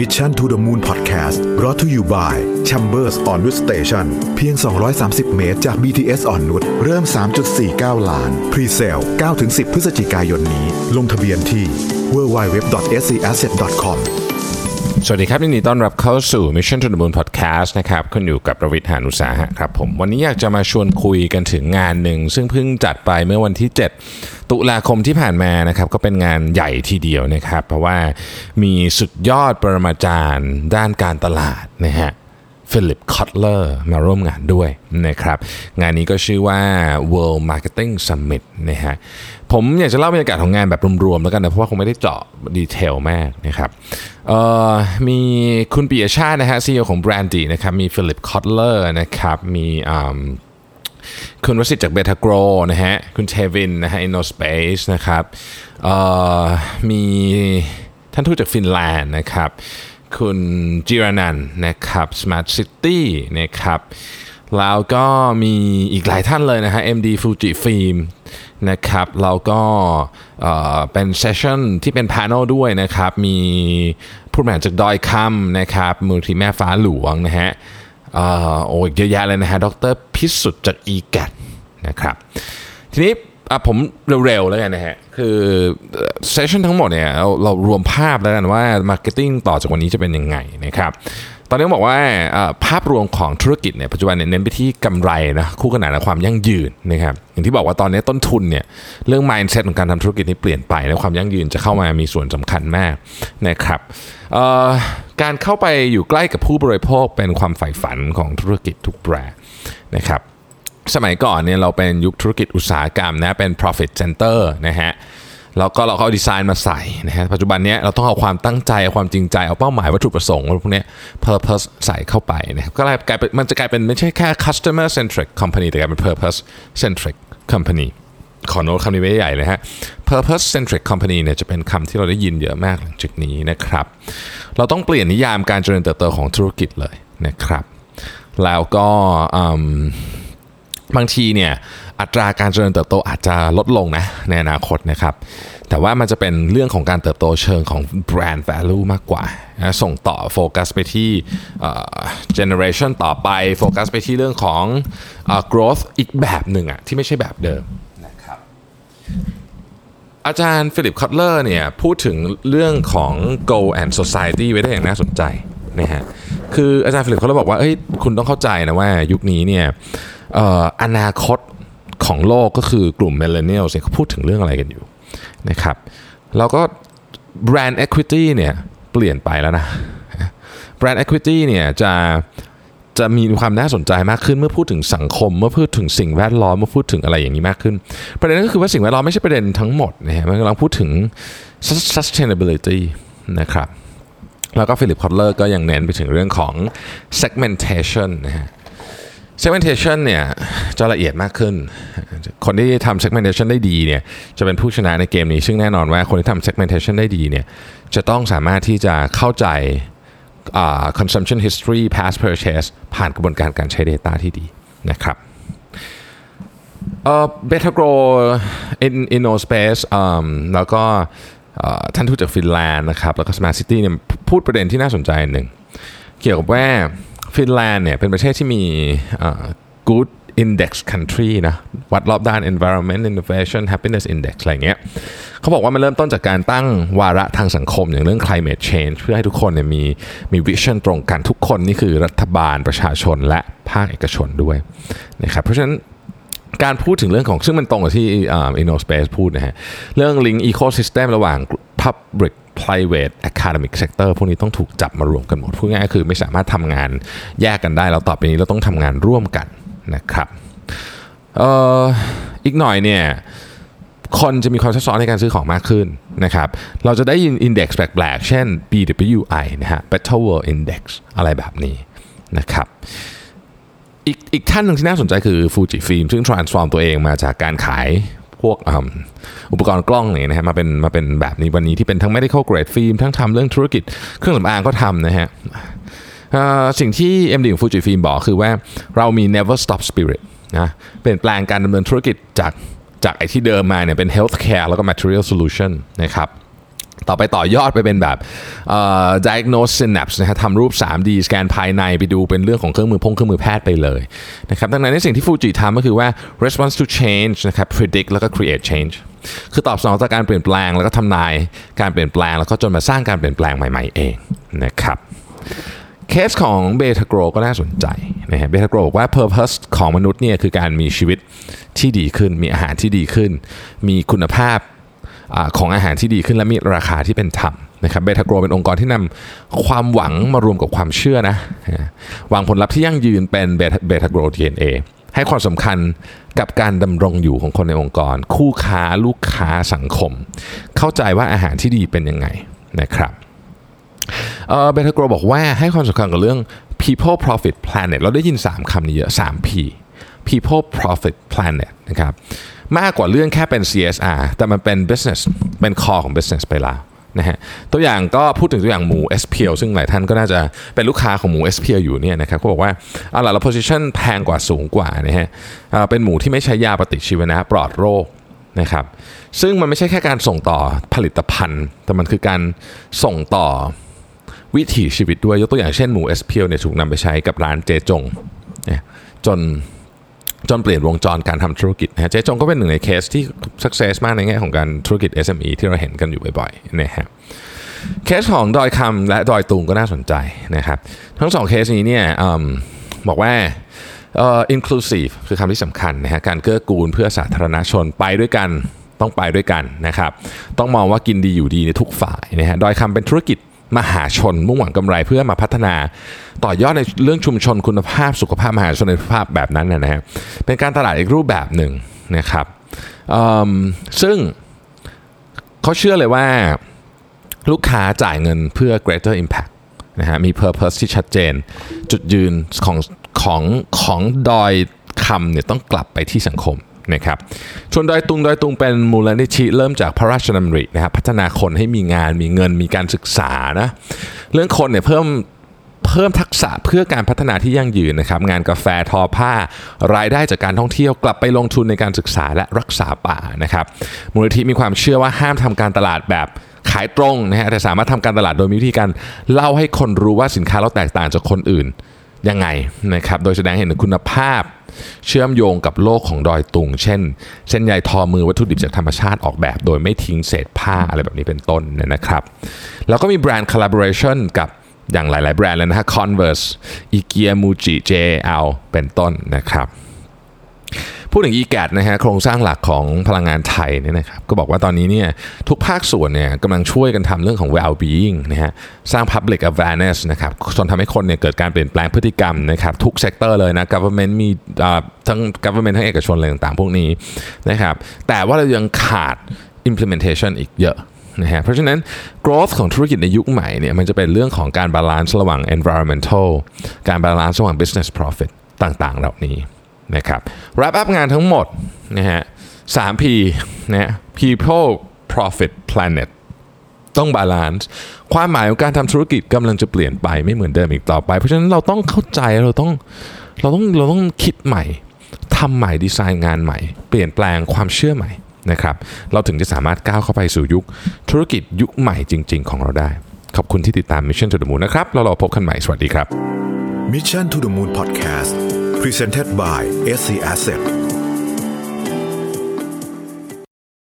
Mission to the Moon Podcast brought to you by Chambers Onwood Station เพียง230เมตรจาก BTS อ่อนนุชเริ่ม 3.49 ล้าน Pre-sale 9-10 พฤศจิกายนนี้ลงทะเบียนที่ www.scasset.comสวัสดีครับยินดีต้อนรับเข้าสู่ Mission to the Moon Podcast นะครับคุณอยู่กับประวิทย์ หาญอุตสาหะครับผมวันนี้อยากจะมาชวนคุยกันถึงงานหนึ่งซึ่งเพิ่งจัดไปเมื่อวันที่7ตุลาคมที่ผ่านมานะครับก็เป็นงานใหญ่ทีเดียวนะครับเพราะว่ามีสุดยอดปรมาจารย์ด้านการตลาดนะฮะPhilip Kotler มาร่วมงานด้วยนะครับงานนี้ก็ชื่อว่า World Marketing Summit นะฮะผมอยากจะเล่าบรรยากาศของงานแบบรวมๆแล้วกันนะเพราะว่าคงไม่ได้เจาะดีเทลมากนะครับมีคุณปิยชาตินะฮะ CEO ของ Brandy นะครับมี Philip Kotler นะครับมีคุณวสิทธิ์จาก Betagro นะฮะคุณเทวินนะฮะ Innova Space นะครับมีท่านทูตจากฟินแลนด์นะครับคุณจิรนันท์นะครับ Smart City นะครับแล้วก็มีอีกหลายท่านเลยนะฮะ MD FUJIFILM นะครับแล้วก็เป็นเซสชั่นที่เป็นพาโนลด้วยนะครับมีผู้บริหารจากดอยคำนะครับมูลนิธิแม่ฟ้าหลวงนะฮะโอ้ยเยอะแยะเลยนะฮะดร.พิสุทธิ์จาก IKEA นะครับทีนี้ผมเร็วๆแล้วกันนะฮะคือเซสชั่นทั้งหมดเนี่ยเรารวมภาพแล้วกันว่ามาร์เก็ตติ้งต่อจากวันนี้จะเป็นยังไงนะครับตอนนี้บอกว่าภาพรวมของธุรกิจเนี่ยปัจจุบันเนี่ยเน้นไปที่กำไรนะคู่ขนานกับความยั่งยืนนะครับอย่างที่บอกว่าตอนนี้ต้นทุนเนี่ยเรื่อง mindset ของการทำธุรกิจนี่เปลี่ยนไปแล้วความยั่งยืนจะเข้ามามีส่วนสำคัญมากนะครับการเข้าไปอยู่ใกล้กับผู้บริโภคเป็นความใฝ่ฝันของธุรกิจทุกแบรนด์นะครับสมัยก่อนเนี่ยเราเป็นยุคธุรกิจอุตสาหกรรมนะเป็น profit center นะฮะแล้วก็เราก็เอาดีไซน์มาใส่นะฮะปัจจุบันเนี้ยเราต้องเอาความตั้งใจเอาความจริงใจเอาเป้าหมายวัตถุประสงค์พวกเนี้ย purpose ใส่เข้าไปนะครับก็กลายเป็นมันจะกลายเป็นไม่ใช่แค่ customer centric company แต่กลายเป็น purpose centric company ขอโน้ตคำนี้ไว้ใหญ่เลยฮะ purpose centric company เนี่ยจะเป็นคำที่เราได้ยินเยอะมากหลังจากนี้นะครับเราต้องเปลี่ยนนิยามการเจริญเติบโตของธุรกิจเลยนะครับแล้วก็บางทีเนี่ยอัตราการเจริญเติบโตอาจจะลดลงนะในอนาคตนะครับแต่ว่ามันจะเป็นเรื่องของการเติบโตเชิงของ brand value มากกว่านะส่งต่อโฟกัสไปที่generation ต่อไปโฟกัสไปที่เรื่องของgrowth อีกแบบหนึ่งอะที่ไม่ใช่แบบเดิมนะครับอาจารย์ Philip Kotler เนี่ยพูดถึงเรื่องของ goal and society ไว้ได้อย่างน่าสนใจนะฮะคืออาจารย์ Philip Kotler บอกว่าเฮ้ยคุณต้องเข้าใจนะว่ายุคนี้เนี่ยอนาคตของโลกก็คือกลุ่ม Millennials เนี่ยเขาพูดถึงเรื่องอะไรกันอยู่นะครับแล้วก็ Brand Equity เนี่ยเปลี่ยนไปแล้วนะ Brand Equity เนี่ยจะมีความน่าสนใจมากขึ้นเมื่อพูดถึงสังคมเมื่อพูดถึงสิ่งแวดล้อมเมื่อพูดถึงอะไรอย่างนี้มากขึ้นประเด็นก็คือว่าสิ่งแวดล้อมไม่ใช่ประเด็นทั้งหมดนะฮะมันกำลังพูดถึง Sustainability นะครับแล้วก็ Philip Kotler ก็ยังเน้นไปถึงเรื่องของ Segmentation นะฮะsegmentation เนี่ยจะละเอียดมากขึ้นคนที่ทำ segmentation ได้ดีเนี่ยจะเป็นผู้ชนะในเกมนี้ซึ่งแน่นอนว่าคนที่ทำ segmentation ได้ดีเนี่ยจะต้องสามารถที่จะเข้าใจconsumption history past purchase ผ่านกระบวนการการใช้ data ที่ดีนะครับBetagro InnoSpace แล้วก็ท่านทูตจากฟินแลนด์นะครับแล้วก็ Smart City เนี่ยพูดประเด็นที่น่าสนใจหนึ่งเกี่ยวกับว่าฟินแลนด์เนี่ยเป็นประเทศที่มีgood index country นะวัดรอบด้าน environment innovation happiness index อะไรเงี้ยเขาบอกว่ามันเริ่มต้นจากการตั้งวาระทางสังคมอย่างเรื่อง climate change เพื่อให้ทุกคนเนี่ยมี vision ตรงกันทุกคนนี่คือรัฐบาลประชาชนและภาคเอกชนด้วยนะครับเพราะฉะนั้นการพูดถึงเรื่องของซึ่งมันตรงกับที่InnoSpace พูดนะฮะเรื่อง link ecosystem ระหว่าง public private academic sector พวกนี้ต้องถูกจับมารวมกันหมดพูดง่ายๆคือไม่สามารถทำงานแยกกันได้แล้วต่อไปนี้เราต้องทำงานร่วมกันนะครับอีกหน่อยเนี่ยคนจะมีความซับซ้อนในการซื้อของมากขึ้นนะครับเราจะได้ยิน index แปลกๆเช่น BWI นะฮะ Better World Index อะไรแบบนี้นะครับอีกท่านหนึ่งที่น่าสนใจคือ FUJIFILM ซึ่ง transform ตัวเองมาจากการขายพวกอุปกรณ์กล้องนี่นะฮะมาเป็นแบบนี้วันนี้ที่เป็นทั้ง medical grade film ทั้งทำเรื่องธุรกิจเครื่องสำอางก็ทำนะฮะสิ่งที่ MD ของ FUJIFILM บอกคือว่าเรามี never stop spirit นะเปลี่ยนแปลงการดำเนินธุรกิจจากไอ้ที่เดิมมาเนี่ยเป็น healthcare แล้วก็ material solution นะครับ ต่อไปต่อยอดไปเป็นแบบdiagnose synapse นะฮะทำรูป 3D สแกนภายในไปดูเป็นเรื่องของเครื่องมือแพทย์ไปเลยนะครับดังนั้นในสิ่งที่ฟูจิทำก็คือว่า response to change นะครับ predict แล้วก็ create change คือตอบสนองต่อการเปลี่ยนแปลงแล้วก็ทำนายการเปลี่ยนแปลงแล้วก็จนมาสร้างการเปลี่ยนแปลงใหม่ๆเองนะครับเคสของ Betagro ก็น่าสนใจนะฮะ Betagro บอกว่า purpose ของมนุษย์เนี่ยคือการมีชีวิตที่ดีขึ้นมีอาหารที่ดีขึ้นมีคุณภาพของอาหารที่ดีขึ้นและมีราคาที่เป็นธรรมนะครับเบทาโกรเป็นองค์กรที่นำความหวังมารวมกับความเชื่อนะวางผลลัพธ์ที่ยั่งยืนเป็นเบทาโกร DNA ให้ความสำคัญกับการดำรงอยู่ของคนในองค์กรคู่ค้าลูกค้าสังคมเข้าใจว่าอาหารที่ดีเป็นยังไงนะครับเบทาโกรบอกว่าให้ความสำคัญกับเรื่อง people profit planet เราได้ยิน3คำนี้เยอะ 3P people profit planet นะครับมากกว่าเรื่องแค่เป็น CSR แต่มันเป็น business เป็น core ของ business ไปแล้วนะฮะตัวอย่างก็พูดถึงตัวอย่างหมู SPL ซึ่งหลายท่านก็น่าจะเป็นลูกค้าของหมู SPL อยู่เนี่ยนะครับก็บอกว่าเอาล่ะเรา position แพงกว่าสูงกว่านะฮะเป็นหมูที่ไม่ใช้ยาปฏิชีวนะปลอดโรคนะครับซึ่งมันไม่ใช่แค่การส่งต่อผลิตภัณฑ์แต่มันคือการส่งต่อวิถีชีวิตด้วยยกตัวอย่างเช่นหมู SPL เนี่ยถูกนำไปใช้กับร้านเจจงจนเปลี่ยนวงจรการทำธุรกิจนะฮะเจ๊จงก็เป็นหนึ่งในเคสที่ success มากในแง่ของการธุรกิจ SME ที่เราเห็นกันอยู่บ่อยๆนะฮะเคสของดอยคำและดอยตุงก็น่าสนใจนะครับทั้งสองเคสนี้เนี่ยบอกว่าinclusive คือคำที่สำคัญนะฮะการเกื้อกูลเพื่อสาธารณชนไปด้วยกันต้องไปด้วยกันนะครับต้องมองว่ากินดีอยู่ดีในทุกฝ่ายนะฮะดอยคำเป็นธุรกิจมหาชนมุ่งหวังกำไรเพื่อมาพัฒนาต่อยอดในเรื่องชุมชนคุณภาพสุขภาพมหาชนในภาพแบบนั้นนะฮะเป็นการตลาดอีกรูปแบบหนึ่งนะครับซึ่งเขาเชื่อเลยว่าลูกค้าจ่ายเงินเพื่อ greater impact นะฮะมี purpose ที่ชัดเจนจุดยืนของดอยคำเนี่ยต้องกลับไปที่สังคมนะครับชวนดอยตุงเป็นมูลนิธิเริ่มจากพระราชดำรินะครับพัฒนาคนให้มีงานมีเงินมีการศึกษานะเรื่องคนเนี่ยเพิ่มทักษะเพื่อการพัฒนาที่ยั่งยืนนะครับงานกาแฟทอผ้ารายได้จากการท่องเที่ยวกลับไปลงทุนในการศึกษาและรักษาป่านะครับมูลนิธิมีความเชื่อว่าห้ามทำการตลาดแบบขายตรงนะฮะแต่สามารถทำการตลาดโดยมีวิธีการเล่าให้คนรู้ว่าสินค้าเราแตกต่างจากคนอื่นยังไงนะครับโดยแสดงเห็นถึงคุณภาพเชื่อมโยงกับโลกของดอยตุงเช่นเส้นใยทอมือวัตถุดิบจากธรรมชาติออกแบบโดยไม่ทิ้งเศษผ้าอะไรแบบนี้เป็นต้นนะครับแล้วก็มีแบรนด์ collaboration กับอย่างหลายๆแบรนด์เลยนะฮะ Converse IKEA Muji JAL เป็นต้นนะครับพูดถึง e-gat นะฮะโครงสร้างหลักของพลังงานไทยเนี่ยนะครับก็บอกว่าตอนนี้เนี่ยทุกภาคส่วนเนี่ยกำลังช่วยกันทำเรื่องของ well-being นะฮะสร้าง public awareness นะครับจนทำให้คนเนี่ยเกิดการเปลี่ยนแปลงพฤติกรรมนะครับทุกเซกเตอร์เลยนะ government มีทั้ง government ทั้งเอกชนอะไรต่างๆพวกนี้นะครับแต่ว่าเรายังขาด implementation อีกเยอะนะฮะเพราะฉะนั้น growth ของธุรกิจในยุคใหม่เนี่ยมันจะเป็นเรื่องของการ balance ระหว่าง environmental การ balance ระหว่าง business profit ต่างๆเหล่านี้นะครับ wrap up งานทั้งหมดนะฮะ 3P นะ People Profit Planet ต้อง balance ความหมายของการทำธุรกิจกำลังจะเปลี่ยนไปไม่เหมือนเดิมอีกต่อไปเพราะฉะนั้นเราต้องเข้าใจเราต้องคิดใหม่ทำใหม่ดีไซน์งานใหม่เปลี่ยนแปลงความเชื่อใหม่นะครับเราถึงจะสามารถก้าวเข้าไปสู่ยุคธุรกิจยุคใหม่จริงๆของเราได้ขอบคุณที่ติดตาม Mission to the Moon นะครับแล้วเราพบกันใหม่สวัสดีครับ Mission to the Moon Podcast Presented by SC Asset